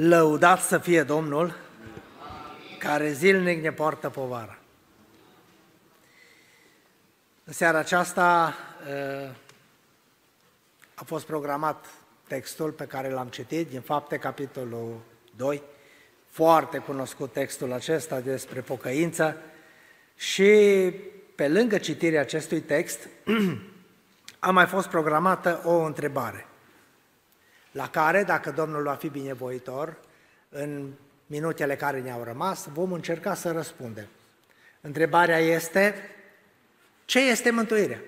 Lăudat să fie Domnul, care zilnic ne poartă povara. În seara aceasta a fost programat textul pe care l-am citit din Fapte, capitolul 2, foarte cunoscut textul acesta despre pocăință, și pe lângă citirea acestui text a mai fost programată o întrebare, la care, dacă Domnul va fi binevoitor, în minutele care ne-au rămas, vom încerca să răspundem. Întrebarea este: ce este mântuirea?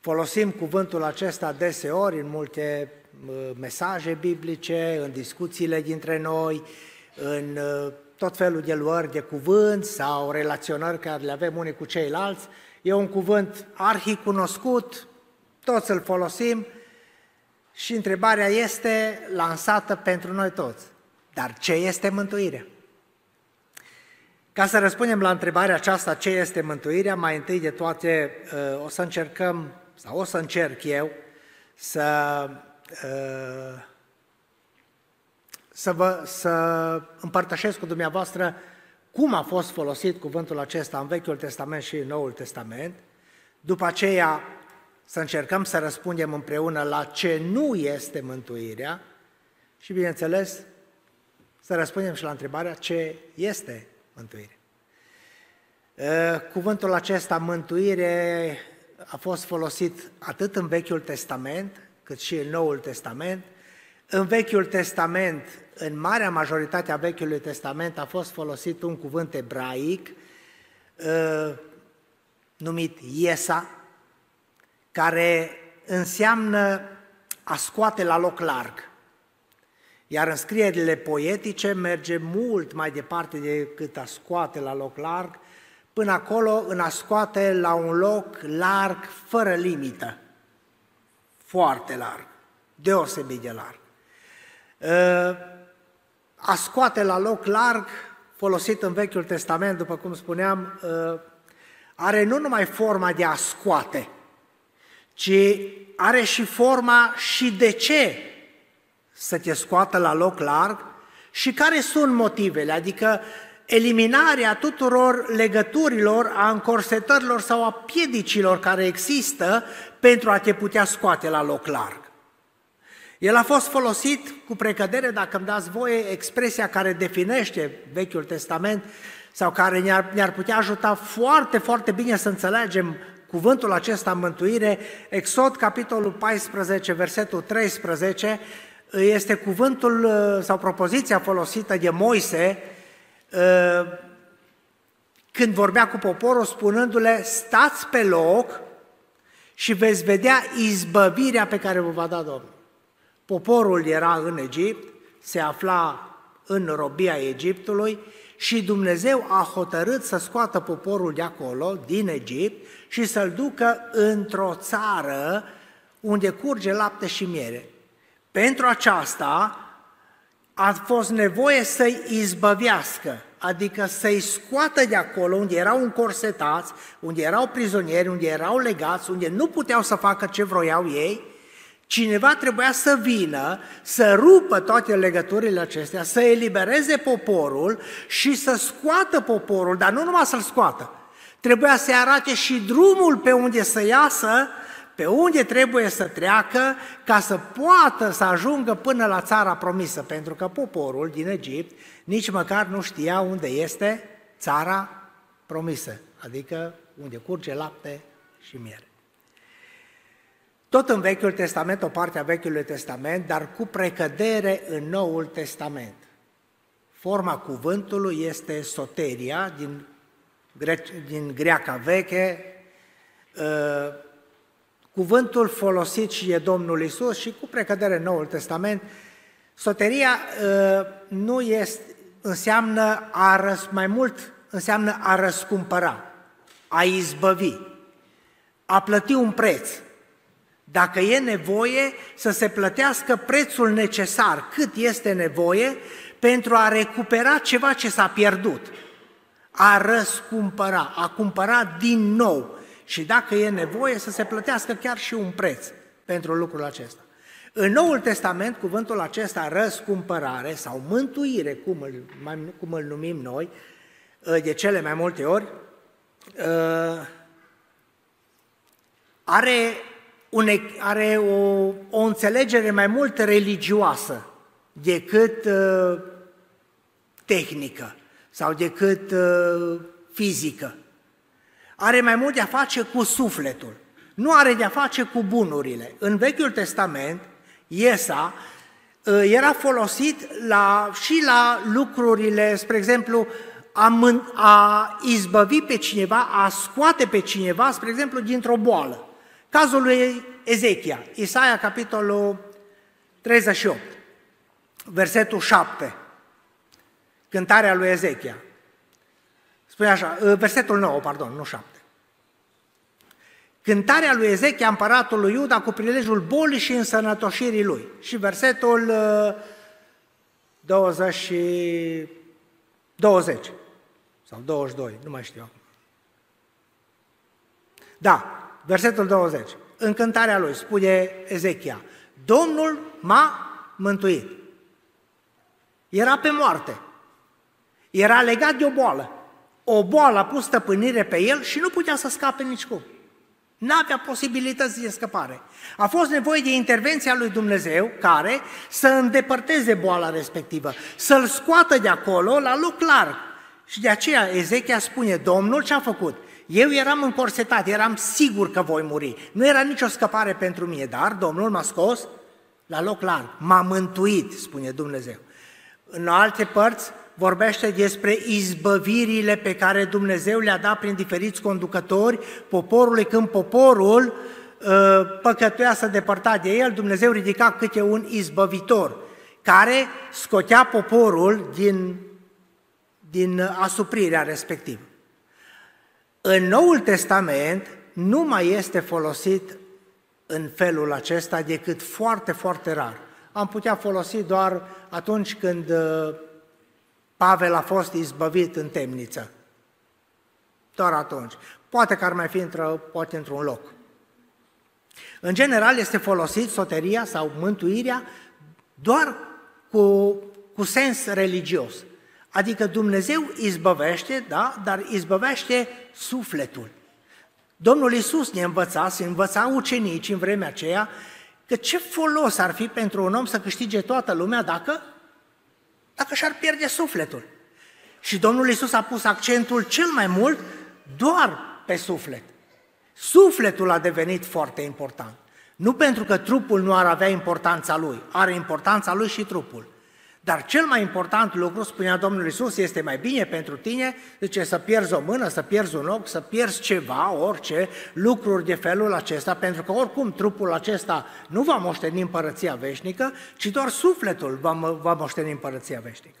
Folosim cuvântul acesta deseori în multe mesaje biblice, în discuțiile dintre noi, în tot felul de luări de cuvânt sau relaționări care le avem unii cu ceilalți. E un cuvânt arhicunoscut, toți îl folosim, și întrebarea este lansată pentru noi toți: dar ce este mântuirea? Ca să răspundem la întrebarea aceasta, ce este mântuirea, mai întâi de toate o să încercăm, sau o să încerc eu, să împărtășesc cu dumneavoastră cum a fost folosit cuvântul acesta în Vechiul Testament și în Noul Testament. După aceea să încercăm să răspundem împreună la ce nu este mântuirea și, bineînțeles, să răspundem și la întrebarea ce este mântuire. Cuvântul acesta, mântuire, a fost folosit atât în Vechiul Testament, cât și în Noul Testament. În Vechiul Testament, în marea majoritate a Vechiului Testament, a fost folosit un cuvânt ebraic numit Iesa, care înseamnă a scoate la loc larg. Iar în scrierile poetice merge mult mai departe decât a scoate la loc larg, până acolo în a scoate la un loc larg, fără limită. Foarte larg, deosebit de larg. A scoate la loc larg, folosit în Vechiul Testament, după cum spuneam, are nu numai forma de a scoate, ci are și forma și de ce să te scoată la loc larg și care sunt motivele, adică eliminarea tuturor legăturilor, a încorsetărilor sau a piedicilor care există pentru a te putea scoate la loc larg. El a fost folosit cu precădere, dacă îmi dați voie, expresia care definește Vechiul Testament sau care ne-ar putea ajuta foarte, foarte bine să înțelegem cuvântul acesta, mântuire. Exod, capitolul 14, versetul 13, este cuvântul sau propoziția folosită de Moise când vorbea cu poporul, spunându-le: stați pe loc și veți vedea izbăvirea pe care vă va da Domnul. Poporul era în Egipt, se afla în robia Egiptului și Dumnezeu a hotărât să scoată poporul de acolo, din Egipt, și să-l ducă într-o țară unde curge lapte și miere. Pentru aceasta a fost nevoie să-i izbăvească, adică să-i scoată de acolo unde erau încorsetați, unde erau prizonieri, unde erau legați, unde nu puteau să facă ce vroiau ei. Cineva trebuia să vină, să rupă toate legăturile acestea, să elibereze poporul și să scoată poporul, dar nu numai să-l scoată. Trebuia să-i arate și drumul pe unde să iasă, pe unde trebuie să treacă ca să poată să ajungă până la țara promisă, pentru că poporul din Egipt nici măcar nu știa unde este țara promisă, adică unde curge lapte și miere. Tot în Vechiul Testament, o parte a Vechiului Testament, dar cu precădere în Noul Testament. Forma cuvântului este soteria, din greaca veche, cuvântul folosit și de Domnul Iisus și cu precădere în Noul Testament. Soteria nu este, înseamnă mai mult înseamnă a răscumpăra, a izbăvi, a plăti un preț. Dacă e nevoie, să se plătească prețul necesar, cât este nevoie, pentru a recupera ceva ce s-a pierdut, a răscumpăra, a cumpăra din nou. Și dacă e nevoie, să se plătească chiar și un preț pentru lucrul acesta. În Noul Testament, cuvântul acesta, răscumpărare sau mântuire, cum îl numim noi, de cele mai multe ori, are o înțelegere mai mult religioasă decât tehnică sau decât fizică. Are mai mult de-a face cu sufletul, nu are de-a face cu bunurile. În Vechiul Testament, Iesa era folosit și la lucrurile, spre exemplu, a izbăvi pe cineva, a scoate pe cineva, spre exemplu, dintr-o boală. Cazul lui Ezechia, Isaia, capitolul 38, versetul 7, cântarea lui Ezechia. Spune așa, versetul 9, pardon, nu 7. Cântarea lui Ezechia, împăratul lui Iuda, cu prilejul bolii și însănătoșirii lui. Și versetul 20 sau 22, nu mai știu acum. Da, versetul 20, în cântarea lui, spune Ezechia, Domnul m-a mântuit. Era pe moarte, era legat de o boală. O boală a pus stăpânire pe el și nu putea să scape nicicum. N-avea posibilități de scăpare. A fost nevoie de intervenția lui Dumnezeu care să îndepărteze boala respectivă, să-l scoată de acolo la loc larg. Și de aceea Ezechia spune, Domnul ce-a făcut? Eu eram încorsetat, eram sigur că voi muri. Nu era nicio scăpare pentru mine, dar Domnul m-a scos la loc larg. M-a mântuit, spune Dumnezeu. În alte părți vorbește despre izbăvirile pe care Dumnezeu le-a dat prin diferiți conducători poporului. Când poporul păcătuia, se depărta de el, Dumnezeu ridica câte un izbăvitor care scotea poporul din asuprirea respectivă. În Noul Testament nu mai este folosit în felul acesta decât foarte, foarte rar. Am putea folosi doar atunci când Pavel a fost izbăvit în temniță. Doar atunci. Poate că ar mai fi într-un loc. În general este folosit soteria sau mântuirea doar cu sens religios. Adică Dumnezeu izbăvește, da, dar izbăvește sufletul. Domnul Iisus se învăța ucenicii în vremea aceea că ce folos ar fi pentru un om să câștige toată lumea dacă și-ar pierde sufletul. Și Domnul Iisus a pus accentul cel mai mult doar pe suflet. Sufletul a devenit foarte important. Nu pentru că trupul nu ar avea importanța lui, are importanța lui și trupul. Dar cel mai important lucru, spunea Domnul Iisus, este mai bine pentru tine, zice, să pierzi o mână, să pierzi un ochi, să pierzi ceva, orice, lucruri de felul acesta, pentru că oricum trupul acesta nu va moșteni împărăția veșnică, ci doar sufletul va moșteni împărăția veșnică.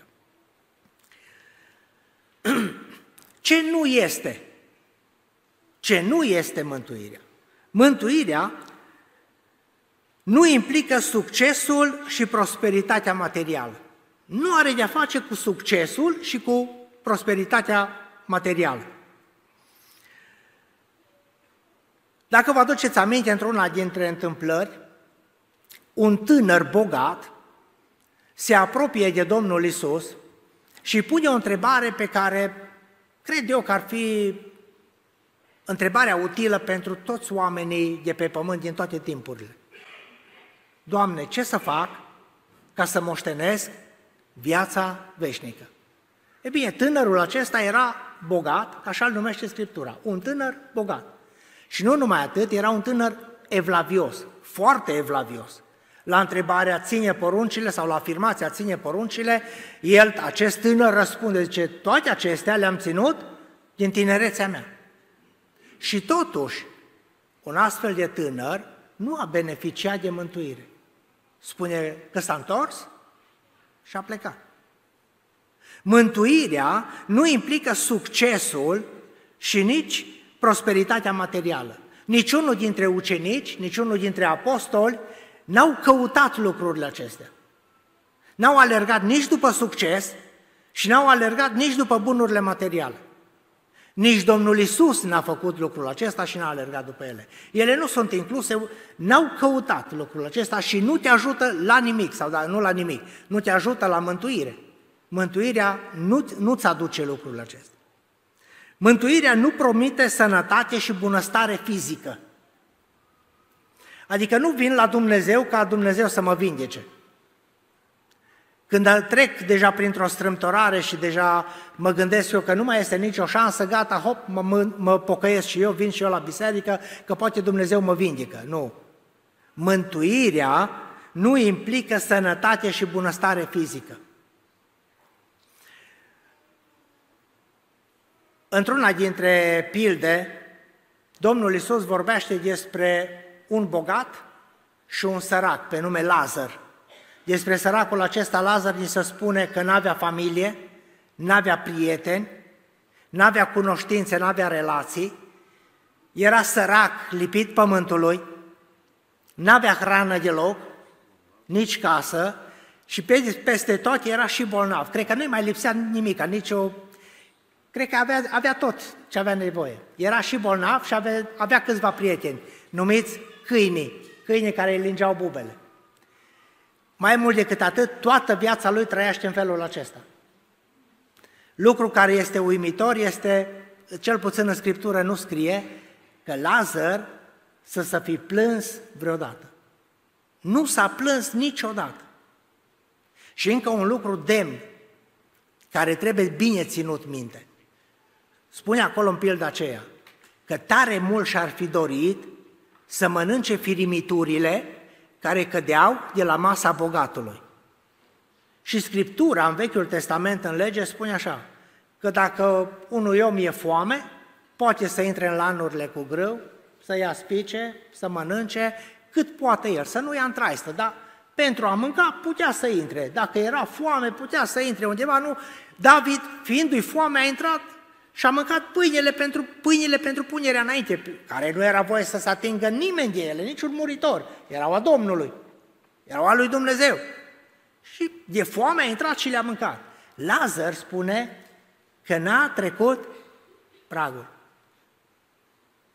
Ce nu este mântuirea? Mântuirea nu implică succesul și prosperitatea materială. Nu are de-a face cu succesul și cu prosperitatea materială. Dacă vă aduceți aminte, într-una dintre întâmplări, un tânăr bogat se apropie de Domnul Iisus și pune o întrebare pe care cred eu că ar fi întrebarea utilă pentru toți oamenii de pe pământ din toate timpurile. Doamne, ce să fac ca să moștenesc viața veșnică? E bine, tânărul acesta era bogat, așa îl numește Scriptura, un tânăr bogat. Și nu numai atât, era un tânăr evlavios, foarte evlavios. La întrebarea ține poruncile sau la afirmația ține poruncile, acest tânăr răspunde, zice, toate acestea le-am ținut din tinerețea mea. Și totuși, un astfel de tânăr nu a beneficiat de mântuire. Spune că s-a întors și a plecat. Mântuirea nu implică succesul și nici prosperitatea materială. Niciunul dintre ucenici, niciunul dintre apostoli n-au căutat lucrurile acestea. N-au alergat nici după succes și n-au alergat nici după bunurile materiale. Nici Domnul Iisus n-a făcut lucrul acesta și n-a alergat după ele. Ele nu sunt incluse, n-au căutat lucrul acesta și nu te ajută la nimic, nu te ajută la mântuire. Mântúirea nu-ți aduce lucrul acesta. Mântuirea nu promite sănătate și bunăstare fizică. Adică nu vin la Dumnezeu ca Dumnezeu să mă vindece. Când trec deja printr-o strâmtorare și deja mă gândesc eu că nu mai este nicio șansă, gata, hop, mă pocăiesc și eu, vin și eu la biserică, că poate Dumnezeu mă vindecă. Nu. Mântuirea nu implică sănătate și bunăstare fizică. Într-una dintre pilde, Domnul Iisus vorbește despre un bogat și un sărac, pe nume Lazar. Despre săracul acesta, Lazar, ni se spune că n-avea familie, n-avea prieteni, n-avea cunoștințe, n-avea relații, era sărac, lipit pământului, n-avea hrană deloc, nici casă și peste tot era și bolnav. Cred că nu-i mai lipsea nimic, cred că avea tot ce avea nevoie. Era și bolnav și avea câțiva prieteni, numiți câinii care îi lingeau bubele. Mai mult decât atât, toată viața lui trăiește în felul acesta. Lucru care este uimitor este, cel puțin în Scriptură nu scrie, că Lazar să fi plâns vreodată. Nu s-a plâns niciodată. Și încă un lucru demn, care trebuie bine ținut minte. Spune acolo în pilda aceea, că tare mult și-ar fi dorit să mănânce firimiturile care cădeau de la masa bogatului. Și Scriptura în Vechiul Testament, în lege, spune așa, că dacă unui om e foame, poate să intre în lanurile cu grâu, să ia spice, să mănânce, cât poate el, să nu ia în traistă, dar pentru a mânca putea să intre. Dacă era foame, putea să intre undeva, nu? David, fiindu-i foame, a intrat și a mâncat pâinile pentru punerea înainte, care nu era voie să se atingă nimeni de ele, niciun muritor. Erau a Domnului, erau a lui Dumnezeu. Și de foame a intrat și le-a mâncat. Lazar spune că n-a trecut pragul.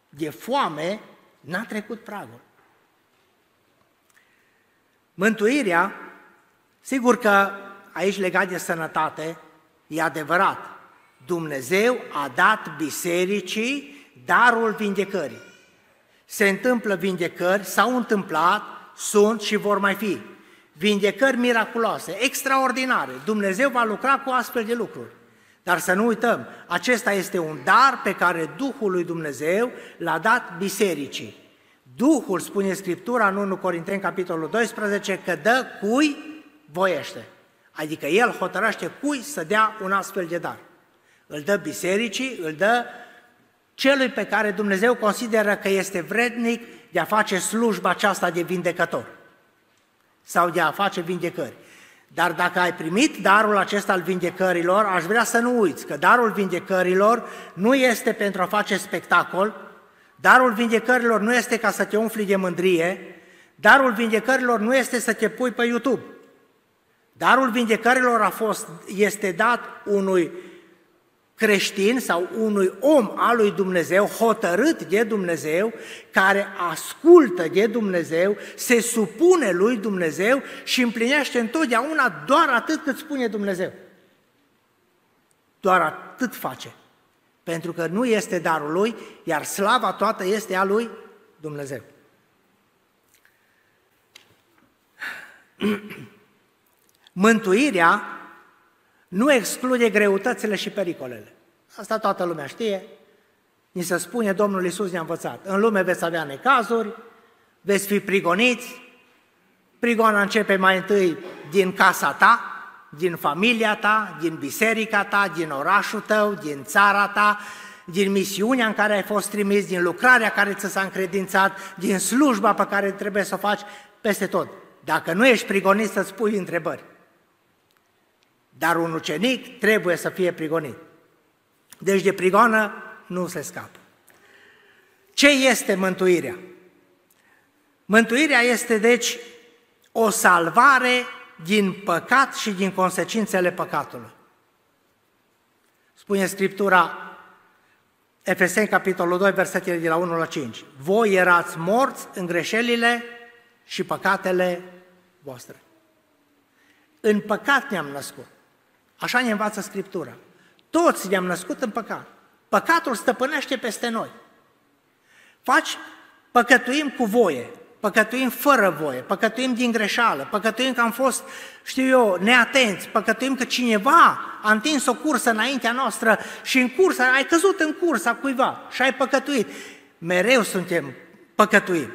De foame n-a trecut pragul. Mântuirea, sigur că aici legat de sănătate, e adevărat. Dumnezeu a dat bisericii darul vindecării. Se întâmplă vindecări, s-au întâmplat, sunt și vor mai fi. Vindecări miraculoase, extraordinare. Dumnezeu va lucra cu astfel de lucruri. Dar să nu uităm, acesta este un dar pe care Duhul lui Dumnezeu l-a dat bisericii. Duhul, spune Scriptura în 1 Corinteni, capitolul 12, că dă cui voiește. Adică El hotărăște cui să dea un astfel de dar. Îl dă bisericii, îl dă celui pe care Dumnezeu consideră că este vrednic de a face slujba aceasta de vindecător sau de a face vindecări. Dar dacă ai primit darul acesta al vindecărilor, aș vrea să nu uiți că darul vindecărilor nu este pentru a face spectacol. Darul vindecărilor nu este ca să te umfli de mândrie, darul vindecărilor nu este să te pui pe YouTube. Darul vindecărilor este dat unui creștin sau unui om al lui Dumnezeu, hotărât de Dumnezeu, care ascultă de Dumnezeu, se supune lui Dumnezeu și împlinește întotdeauna doar atât cât spune Dumnezeu. Doar atât face. Pentru că nu este darul lui, iar slava toată este a lui Dumnezeu. Mântuirea nu exclude greutățile și pericolele. Asta toată lumea știe. Ni se spune, Domnul Iisus ne-a învățat, în lume veți avea necazuri, veți fi prigoniți, prigoana începe mai întâi din casa ta, din familia ta, din biserica ta, din orașul tău, din țara ta, din misiunea în care ai fost trimis, din lucrarea care ți s-a încredințat, din slujba pe care trebuie să o faci, peste tot. Dacă nu ești prigonit, să-ți pui întrebări. Dar un ucenic trebuie să fie prigonit. Deci de prigoană nu se scapă. Ce este mântuirea? Mântuirea este, deci, o salvare din păcat și din consecințele păcatului. Spune Scriptura, Efeseni, capitolul 2, versetele de la 1 la 5. Voi erați morți în greșelile și păcatele voastre. În păcat ne-am născut. Așa ne învață Scriptura. Toți ne-am născut în păcat. Păcatul stăpânește peste noi. Păcătuim cu voie, păcătuim fără voie, păcătuim din greșeală, păcătuim că am fost, știu eu, neatenți, păcătuim că cineva a întins o cursă înaintea noastră și în cursă, ai căzut în cursa cuiva și ai păcătuit. Mereu suntem păcătuim.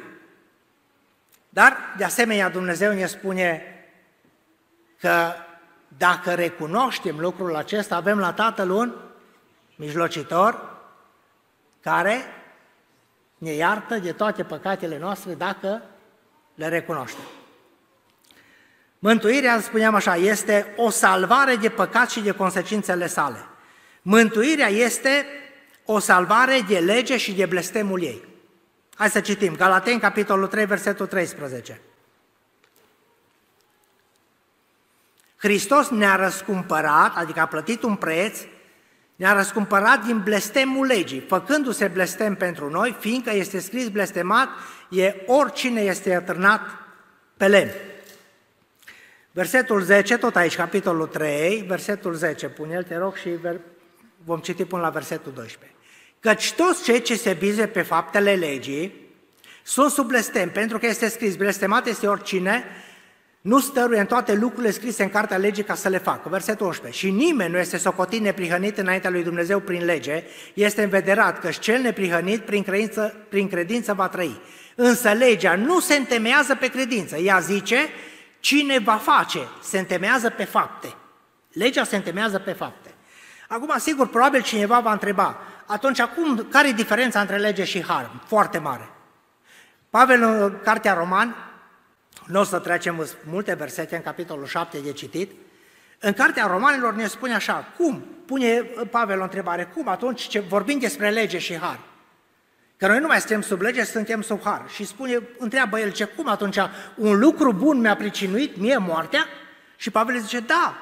Dar, de asemenea, Dumnezeu ne spune că dacă recunoaștem lucrul acesta, avem la Tatăl un mijlocitor care ne iartă de toate păcatele noastre dacă le recunoaștem. Mântuirea, spuneam așa, este o salvare de păcat și de consecințele sale. Mântuirea este o salvare de lege și de blestemul ei. Hai să citim, Galateni, capitolul 3, versetul 13. Hristos ne-a răscumpărat, adică a plătit un preț, ne-a răscumpărat din blestemul legii, făcându-se blestem pentru noi, fiindcă este scris blestemat, e oricine este atârnat pe lemn. Versetul 10, tot aici, capitolul 3, versetul 10, pune-l, te rog, și vom citi până la versetul 12. Căci toți cei ce se bizuie pe faptele legii sunt sub blestem, pentru că este scris blestemat este oricine, nu stăruie în toate lucrurile scrise în cartea legii ca să le facă. Versetul 11. Și nimeni nu este socotit neprihănit înaintea lui Dumnezeu prin lege, este învederat că și cel neprihănit prin credință va trăi. Însă legea nu se întemeiază pe credință. Ea zice, cine va face, se întemeiază pe fapte. Legea se întemeiază pe fapte. Acum, sigur, probabil cineva va întreba, atunci acum, care e diferența între lege și har? Foarte mare. Pavel, în cartea Romani, nu o să trecem multe versete în capitolul 7 de citit. În Cartea Romanilor ne spune așa, cum? Pune Pavel o întrebare, cum atunci ce vorbim despre lege și har? Că noi nu mai suntem sub lege, suntem sub har. Și spune, întreabă el, ce cum atunci un lucru bun mi-a pricinuit mie moartea? Și Pavel zice, da,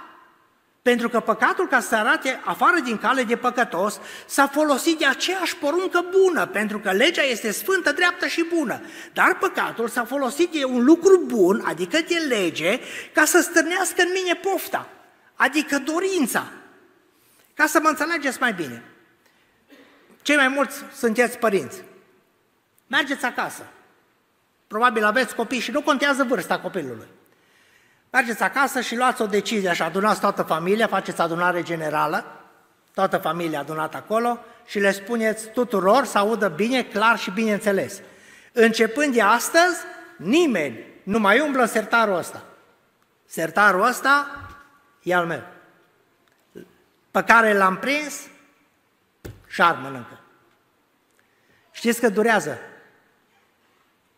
pentru că păcatul, ca să arate afară din cale de păcătos, s-a folosit de aceeași poruncă bună, pentru că legea este sfântă, dreaptă și bună. Dar păcatul s-a folosit de un lucru bun, adică de lege, ca să stârnească în mine pofta, adică dorința. Ca să mă înțelegeți mai bine, cei mai mulți sunteți părinți, mergeți acasă, probabil aveți copii și nu contează vârsta copilului. Mergeți acasă și luați o decizie așa, adunați toată familia, faceți adunare generală, toată familia adunată acolo și le spuneți tuturor să audă bine, clar și bineînțeles. Începând de astăzi, nimeni nu mai umblă în sertarul ăsta. Sertarul ăsta e al meu. Pe care l-am prins, șar mănâncă. Știți că durează?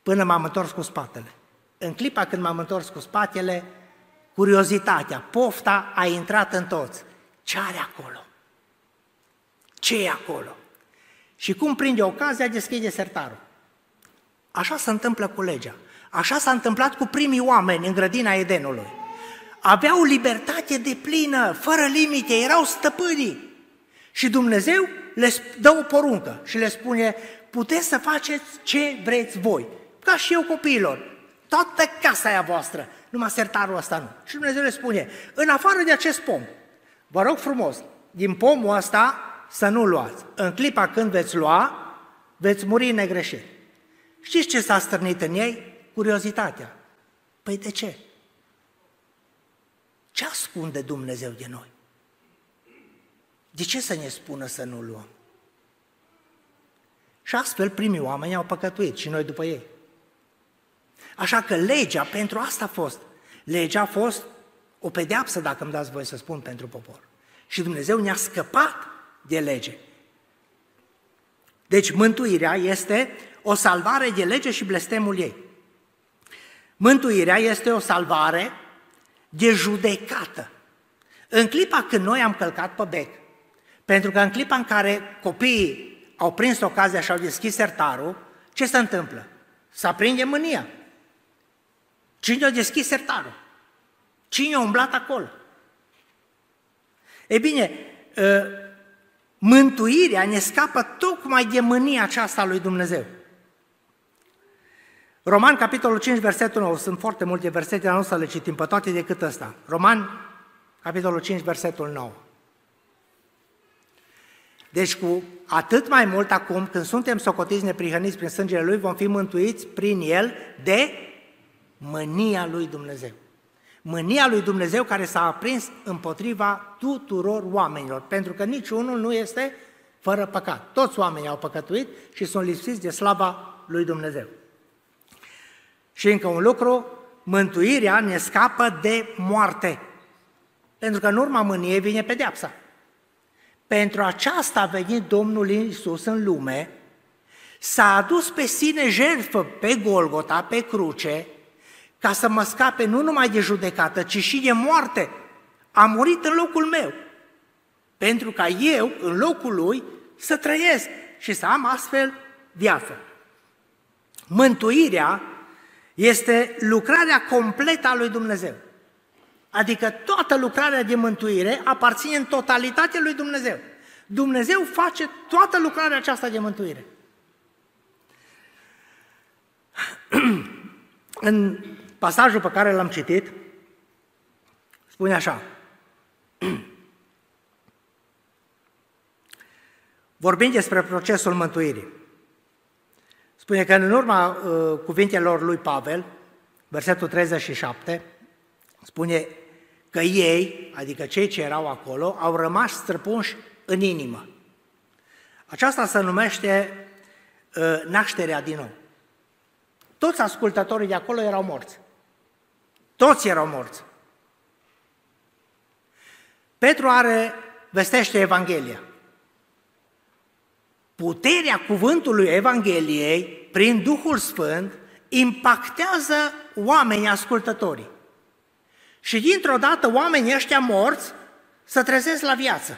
Până m-am întors cu spatele. În clipa când m-am întors cu spatele, curiozitatea, pofta a intrat în toți. Ce are acolo? Ce e acolo? Și cum prinde ocazia, deschide sertarul. Așa se întâmplă cu legea. Așa s-a întâmplat cu primii oameni în grădina Edenului. Aveau libertate deplină, fără limite, erau stăpânii. Și Dumnezeu le dă o poruncă și le spune, puteți să faceți ce vreți voi. Ca și eu copiilor. Toată casa aia voastră, numai sertarul ăsta nu. Și Dumnezeu le spune, în afară de acest pom, vă rog frumos, din pomul ăsta să nu luați. În clipa când veți lua, veți muri negreșit. Știți ce s-a stârnit în ei? Curiozitatea. Păi de ce? Ce ascunde Dumnezeu de noi? De ce să ne spună să nu luăm? Și astfel primii oameni au păcătuit și noi după ei. Așa că legea pentru asta a fost. Legea a fost o pedeapsă, dacă îmi dați voie să spun, pentru popor. Și Dumnezeu ne-a scăpat de lege. Deci mântuirea este o salvare de lege și blestemul ei. Mântuirea este o salvare de judecată. În clipa când noi am călcat pe bec, pentru că în clipa în care copiii au prins ocazia și au deschis sertarul, ce se întâmplă? Se aprinde mânia. Cine a deschis sertarul? Cine a umblat acolo? Ei bine, Mântuirea ne scapă tocmai de mânia aceasta lui Dumnezeu. Romani, capitolul 5, versetul 9, sunt foarte multe versete, dar nu o să le citim pe toate decât ăsta. Romani, capitolul 5, versetul 9. Deci cu atât mai mult acum, când suntem socotiți neprihăniți prin sângele Lui, vom fi mântuiți prin El de mânia Lui Dumnezeu. Mânia Lui Dumnezeu care s-a aprins împotriva tuturor oamenilor, pentru că niciunul nu este fără păcat. Toți oamenii au păcătuit și sunt lipsiți de slava Lui Dumnezeu. Și încă un lucru, mântuirea ne scapă de moarte, pentru că în urma mâniei vine pedeapsa. Pentru aceasta a venit Domnul Iisus în lume, s-a adus pe sine jertfă pe Golgota, pe cruce, ca să mă scape nu numai de judecată, ci și de moarte. A murit în locul meu, pentru ca eu, în locul Lui, să trăiesc și să am astfel viață. Mântuirea este lucrarea completă a lui Dumnezeu. Adică toată lucrarea de mântuire aparține în totalitate lui Dumnezeu. Dumnezeu face toată lucrarea aceasta de mântuire. În pasajul pe care l-am citit, spune așa. Vorbind despre procesul mântuirii, spune că în urma cuvintelor lui Pavel, versetul 37, spune că ei, adică cei ce erau acolo, au rămas străpunși în inimă. Aceasta se numește nașterea din nou. Toți ascultătorii de acolo erau morți. Toți erau morți. Petru vestește Evanghelia. Puterea cuvântului Evangheliei, prin Duhul Sfânt, impactează oamenii ascultătorii. Și dintr-o dată oamenii ăștia morți se trezesc la viață.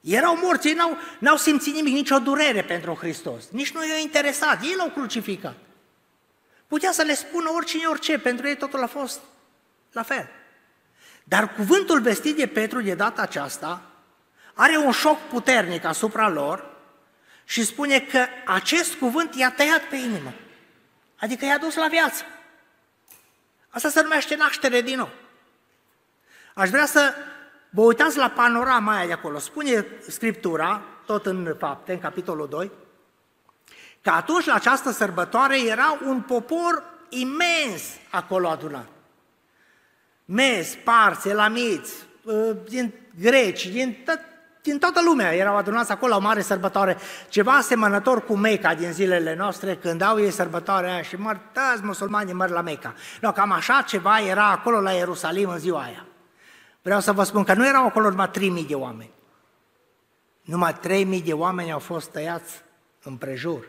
Erau morți, ei n-au simțit nimic, nicio durere pentru Hristos, nici nu i-a interesat, ei l-au crucificat. Putea să le spună oricine, orice, pentru ei totul a fost la fel. Dar cuvântul vestit de Petru de data aceasta are un șoc puternic asupra lor și spune că acest cuvânt i-a tăiat pe inimă, adică i-a dus la viață. Asta se numește naștere din nou. Aș vrea să vă uitați la panorama aia de acolo. Spune Scriptura, tot în Fapte, în capitolul 2, că atunci la această sărbătoare era un popor imens acolo adunat. Mezi, parți, elamiți, din greci, din toată lumea erau adunați acolo la o mare sărbătoare, ceva asemănător cu Meca din zilele noastre, când au ei sărbătoarea aia și mărtați musulmanii măr la Meca. No, cam așa ceva era acolo la Ierusalim în ziua aia. Vreau să vă spun că nu erau acolo numai 3.000 de oameni. Numai 3.000 de oameni au fost tăiați împrejur.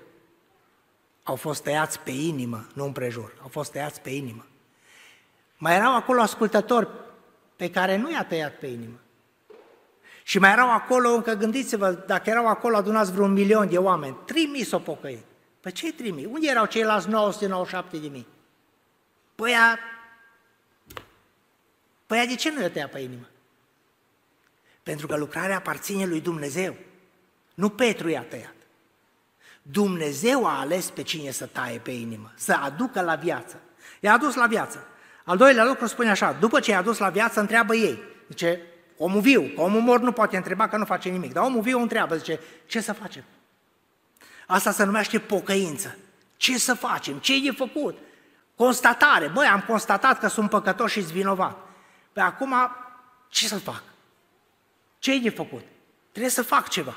Au fost tăiați pe inimă, nu împrejur, au fost tăiați pe inimă. Mai erau acolo ascultători pe care nu i-a tăiat pe inimă. Și mai erau acolo, încă gândiți-vă, dacă erau acolo adunați vreun 1.000.000 de oameni, 3.000 s-o pocăit. Păi cei 3.000? Unde erau ceilalți 997.000? Păi de ce nu i-o tăia pe inimă? Pentru că lucrarea aparține lui Dumnezeu. Nu Petru i-a tăiat. Dumnezeu a ales pe cine să taie pe inimă, să aducă la viață. I-a adus la viață. Al doilea lucru spune așa, după ce i-a adus la viață, întreabă ei. Zice, omul viu, că omul mort nu poate întreba că nu face nimic, dar omul viu o întreabă, zice, ce să facem? Asta se numește pocăință. Ce să facem? Ce e făcut? Constatare. Băi, am constatat că sunt păcătos și-s vinovat. Păi acum, ce să fac? Ce e de făcut? Trebuie să fac ceva.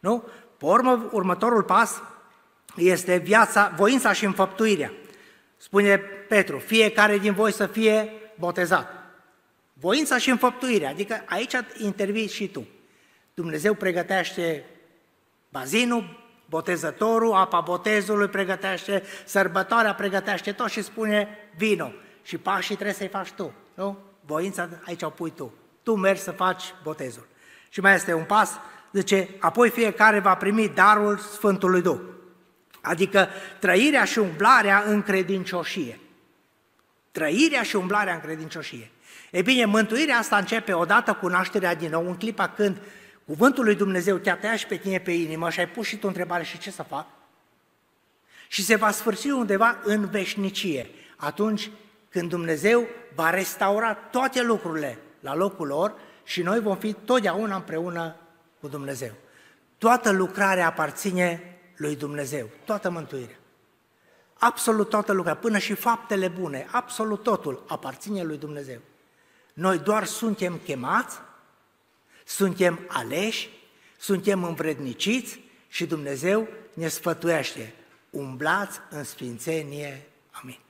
Nu? Pe urmă, următorul pas este viața, voința și înfăptuirea. Spune Petru, fiecare din voi să fie botezat. Voința și înfăptuirea, adică aici intervii și tu. Dumnezeu pregătește bazinul, botezătorul, apa botezului pregătește, sărbătoarea pregătește tot și spune vino. Și pașii trebuie să-i faci tu, nu? Voința aici o pui tu. Tu mergi să faci botezul. Și mai este un pas, zice, apoi fiecare va primi darul Sfântului Duh. Adică trăirea și umblarea în credincioșie. Trăirea și umblarea în credincioșie. E bine, mântuirea asta începe odată cu nașterea din nou, în clipa când Cuvântul lui Dumnezeu te-a tăiat și pe tine pe inimă și ai pus și tu întrebare și ce să fac? Și se va sfârși undeva în veșnicie, atunci când Dumnezeu va restaura toate lucrurile la locul lor și noi vom fi totdeauna împreună cu Dumnezeu. Toată lucrarea aparține lui Dumnezeu, toată mântuirea. Absolut toată lucrarea, până și faptele bune, absolut totul aparține lui Dumnezeu. Noi doar suntem chemați, suntem aleși, suntem învredniciți și Dumnezeu ne sfătuiește. Umblați în sfințenie. Amin.